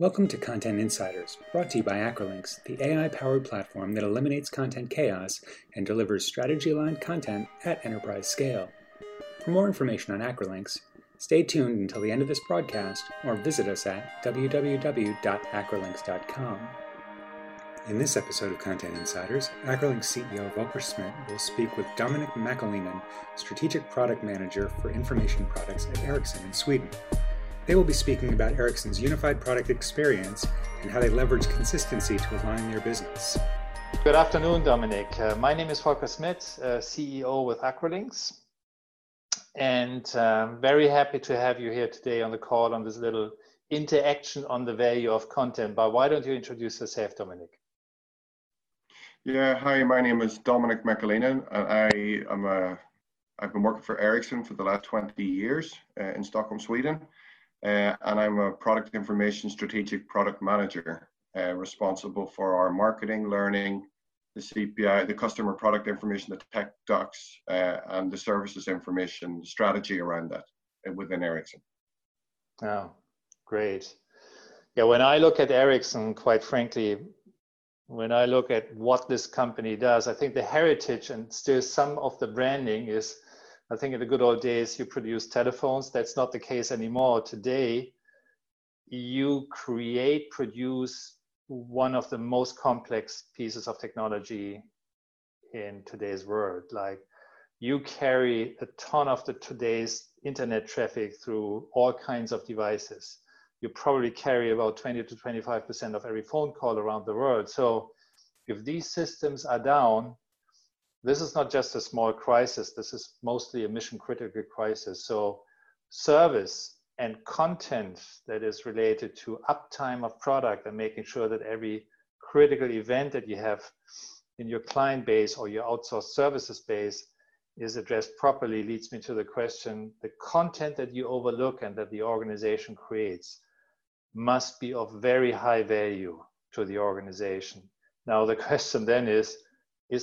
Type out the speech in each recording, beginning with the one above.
Welcome to Content Insiders, brought to you by Acrolinx, the AI-powered platform that eliminates content chaos and delivers strategy-aligned content at enterprise scale. For more information on Acrolinx, stay tuned until the end of this broadcast or visit us at www.acrolinx.com. In this episode of Content Insiders, Acrolinx CEO Volker Schmidt will speak with Dominic Mäkelä, Strategic Product Manager for Information Products at Ericsson in Sweden. They will be speaking about Ericsson's unified product experience and how they leverage consistency to align their business. Good afternoon, Dominic. My name is Volker Schmidt, CEO with Acrolinx, and I'm very happy to have you here today on the call on this little interaction on the value of content. But why don't you introduce yourself, Dominic? Yeah, hi, my name is Dominic Mäkelä, and I've been working for Ericsson for the last 20 years in Stockholm, Sweden, and I'm a product information strategic product manager responsible for our marketing, learning, the CPI, the customer product information, the tech docs, and the services information strategy around that within Ericsson. Oh, great. Yeah, when I look at Ericsson, quite frankly, when I look at what this company does, I think the heritage and still some of the branding is, I think in the good old days, you produce telephones. That's not the case anymore. Today, you produce one of the most complex pieces of technology in today's world. Like, you carry a ton of today's internet traffic through all kinds of devices. You probably carry about 20 to 25% of every phone call around the world. So if these systems are down, this is not just a small crisis. This is mostly a mission critical crisis. So service and content that is related to uptime of product and making sure that every critical event that you have in your client base or your outsourced services base is addressed properly leads me to the question, the content that you overlook and that the organization creates must be of very high value to the organization. Now, the question then is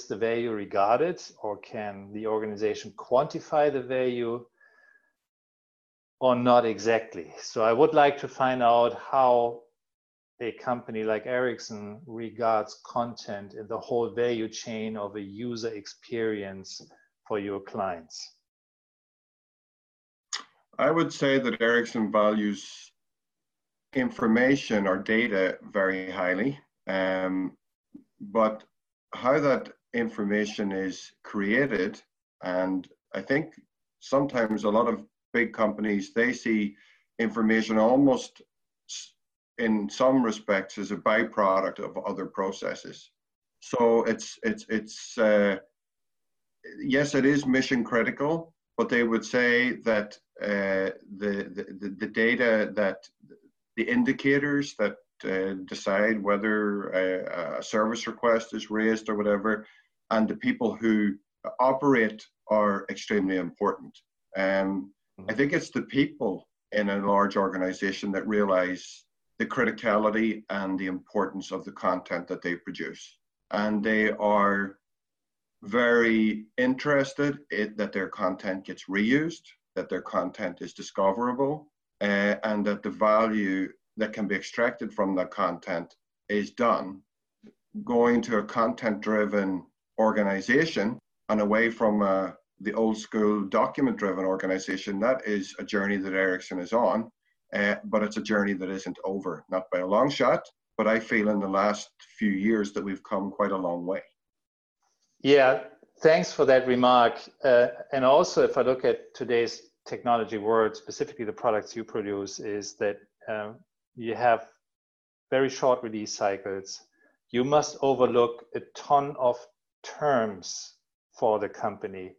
the value regarded, or can the organization quantify the value or not exactly? So I would like to find out how a company like Ericsson regards content in the whole value chain of a user experience for your clients. I would say that Ericsson values information or data very highly, but how that information is created, and I think sometimes a lot of big companies, they see information almost in some respects as a byproduct of other processes. So yes, it is mission critical, but they would say that the data that the indicators that decide whether a service request is raised or whatever, and the people who operate are extremely important. I think it's the people in a large organization that realize the criticality and the importance of the content that they produce. And they are very interested in that their content gets reused, that their content is discoverable, and that the value that can be extracted from that content is done. Going to a content-driven organization and away from the old-school document-driven organization, that is a journey that Ericsson is on, but it's a journey that isn't over, not by a long shot, but I feel in the last few years that we've come quite a long way. Yeah, thanks for that remark. And also, if I look at today's technology world, specifically the products you produce, is that you have very short release cycles. You must overlook a ton of terms for the company.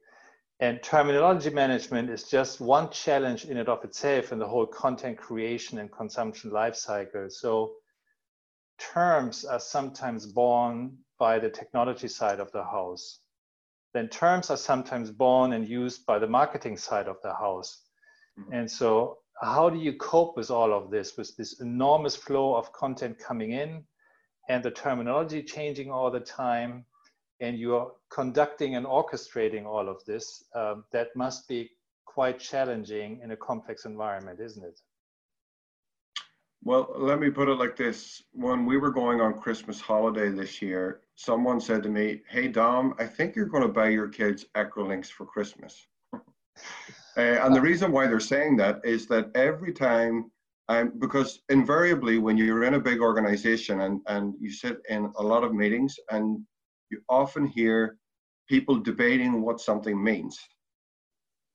And terminology management is just one challenge in and of itself in the whole content creation and consumption lifecycle. So terms are sometimes born by the technology side of the house. Then terms are sometimes born and used by the marketing side of the house. Mm-hmm. And so how do you cope with all of this, with this enormous flow of content coming in and the terminology changing all the time, and you're conducting and orchestrating all of this? That must be quite challenging in a complex environment, isn't it? Well, let me put it like this. When we were going on Christmas holiday this year, someone said to me, hey, Dom, I think you're going to buy your kids Acrolinx for Christmas. And the reason why they're saying that is that every time, because invariably when you're in a big organization and you sit in a lot of meetings and you often hear people debating what something means.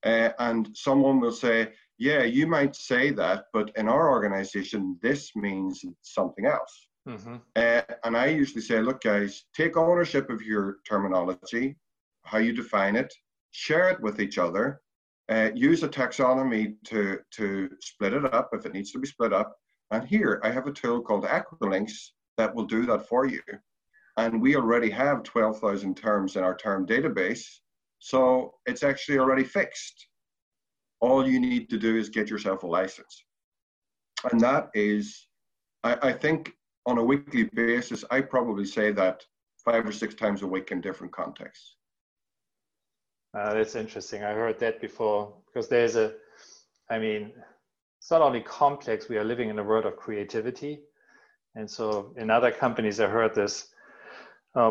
And someone will say, yeah, you might say that, but in our organization, this means something else. Mm-hmm. And I usually say, look, guys, take ownership of your terminology, how you define it, share it with each other, use a taxonomy to split it up if it needs to be split up. And here I have a tool called Acrolinx that will do that for you. And we already have 12,000 terms in our term database, so it's actually already fixed. All you need to do is get yourself a license. And that is, I think on a weekly basis, I probably say that 5 or 6 times a week in different contexts. That's interesting. I heard that before, because there's a, I mean, it's not only complex, we are living in a world of creativity. And so in other companies, I heard this,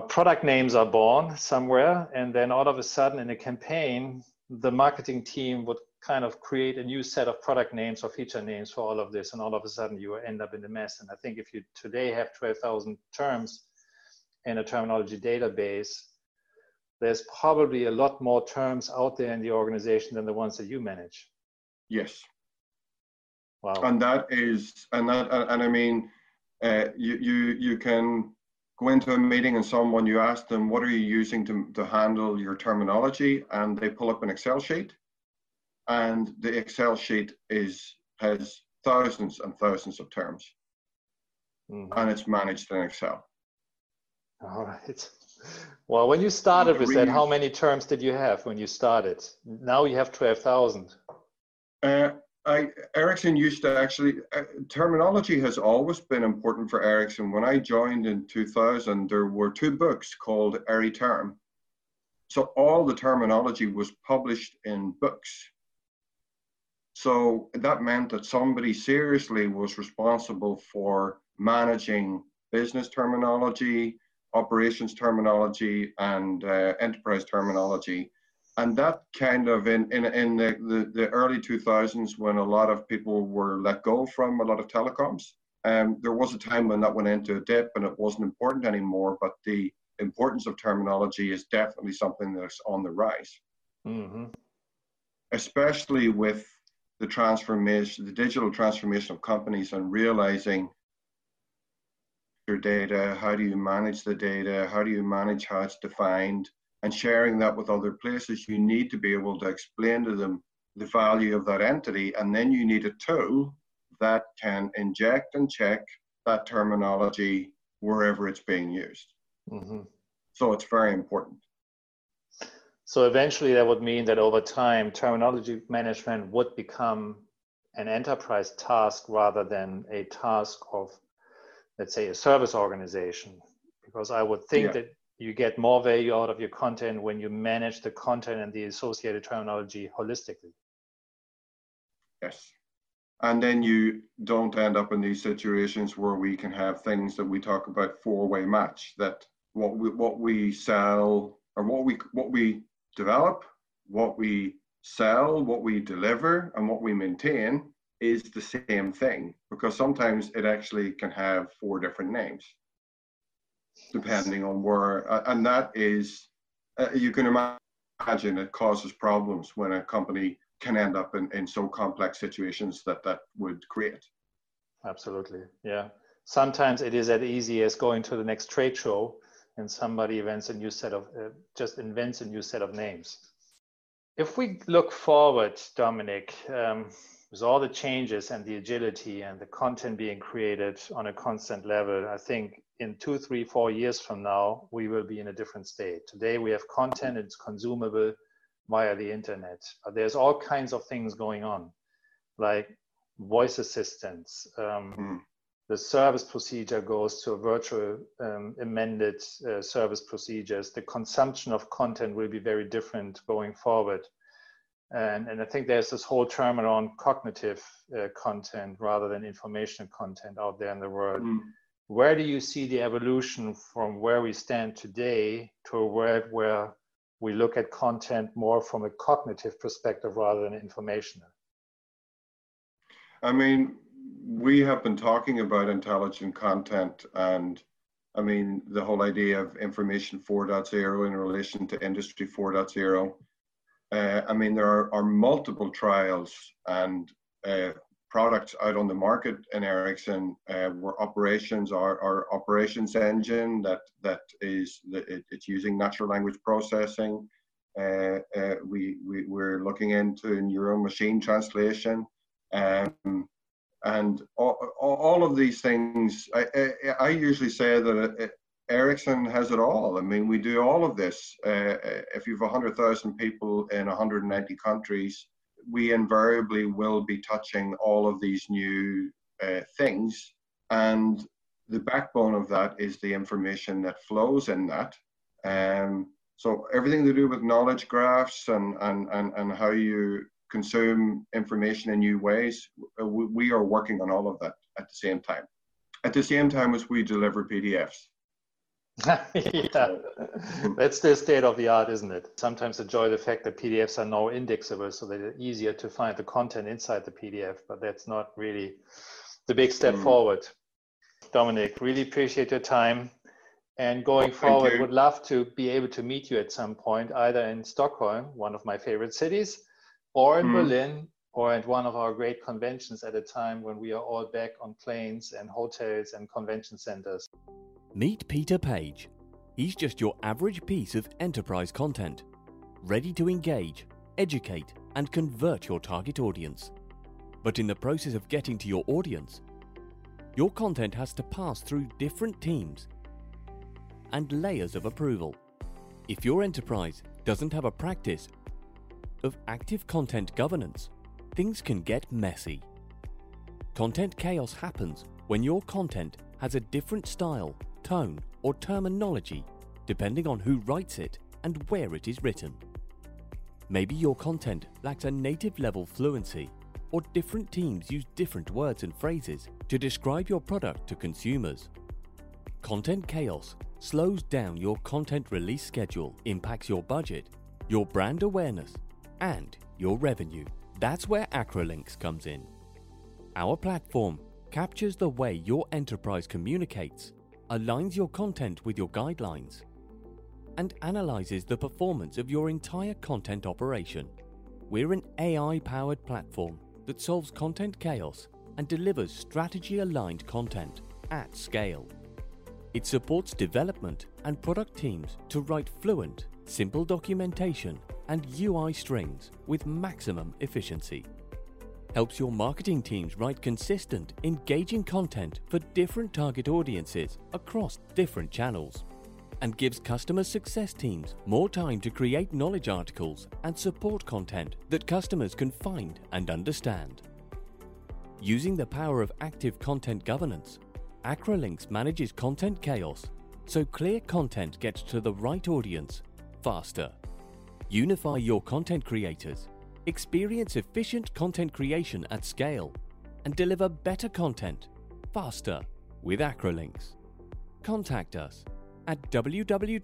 product names are born somewhere. And then all of a sudden in a campaign, the marketing team would kind of create a new set of product names or feature names for all of this. And all of a sudden you end up in the mess. And I think if you today have 12,000 terms in a terminology database, there's probably a lot more terms out there in the organization than the ones that you manage. Yes. Wow. And that is, and I mean, you can go into a meeting and someone, you ask them, what are you using to handle your terminology? And they pull up an Excel sheet. And the Excel sheet has thousands and thousands of terms. Mm-hmm. And it's managed in Excel. All right. Well, when you started with that, how many terms did you have when you started? Now you have 12,000. Ericsson used to actually, terminology has always been important for Ericsson. When I joined in 2000, there were 2 books called Erie Term. So all the terminology was published in books. So that meant that somebody seriously was responsible for managing business terminology, operations terminology, and enterprise terminology. And that kind of, in the early 2000s, when a lot of people were let go from a lot of telecoms, there was a time when that went into a dip and it wasn't important anymore, but the importance of terminology is definitely something that's on the rise. Mm-hmm. Especially with the transformation, the digital transformation of companies and realizing your data, how do you manage the data, how do you manage how it's defined, and sharing that with other places. You need to be able to explain to them the value of that entity, and then you need a tool that can inject and check that terminology wherever it's being used. Mm-hmm. So it's very important. So eventually that would mean that over time, terminology management would become an enterprise task rather than a task of, let's say, a service organization. Because I would think that you get more value out of your content when you manage the content and the associated terminology holistically. Yes. And then you don't end up in these situations where we can have things that we talk about four-way match, that what we sell, or what we develop, what we sell, what we deliver, and what we maintain is the same thing, because sometimes it actually can have 4 different names, depending on where, and that is, you can imagine it causes problems when a company can end up in so complex situations that would create. Absolutely, yeah. Sometimes it is as easy as going to the next trade show and somebody invents a new set of, names. If we look forward, Dominic, with all the changes and the agility and the content being created on a constant level, I think in 2, 3, 4 years from now, we will be in a different state. Today we have content, it's consumable via the internet. But there's all kinds of things going on, like voice assistants. The service procedure goes to a virtual amended service procedures. The consumption of content will be very different going forward. And I think there's this whole term around cognitive content rather than informational content out there in the world. Mm. Where do you see the evolution from where we stand today to a world where we look at content more from a cognitive perspective rather than informational? I mean, we have been talking about intelligent content, and I mean, the whole idea of Information 4.0 in relation to Industry 4.0. I mean, there are multiple trials and products out on the market in Ericsson where operations are operations engine that's using natural language processing. We're looking into neural machine translation, and all of these things. I usually say that Ericsson has it all. I mean, we do all of this. If you have 100,000 people in 190 countries, we invariably will be touching all of these new things. And the backbone of that is the information that flows in that. So everything to do with knowledge graphs and how you consume information in new ways, we are working on all of that at the same time. At the same time as we deliver PDFs. Yeah, that's the state of the art, isn't it? Sometimes enjoy the fact that PDFs are now indexable, so that it's easier to find the content inside the PDF, but that's not really the big step forward. Dominic, really appreciate your time. And going forward, would love to be able to meet you at some point, either in Stockholm, one of my favorite cities, or in Berlin, or at one of our great conventions at a time when we are all back on planes and hotels and convention centers. Meet Peter Page. He's just your average piece of enterprise content, ready to engage, educate, and convert your target audience. But in the process of getting to your audience, your content has to pass through different teams and layers of approval. If your enterprise doesn't have a practice of active content governance, things can get messy. Content chaos happens when your content has a different style, tone, or terminology depending on who writes it and where it is written. Maybe your content lacks a native level fluency, or different teams use different words and phrases to describe your product to consumers. Content chaos slows down your content release schedule, impacts your budget, your brand awareness, and your revenue. That's where Acrolinx comes in. Our platform captures the way your enterprise communicates, aligns your content with your guidelines, and analyzes the performance of your entire content operation. We're an AI-powered platform that solves content chaos and delivers strategy-aligned content at scale. It supports development and product teams to write fluent, simple documentation and UI strings with maximum efficiency. Helps your marketing teams write consistent, engaging content for different target audiences across different channels, and gives customer success teams more time to create knowledge articles and support content that customers can find and understand. Using the power of active content governance, Acrolinx manages content chaos so clear content gets to the right audience faster. Unify your content creators, experience efficient content creation at scale, and deliver better content faster with Acrolinx. Contact us at www.acrolinx.com.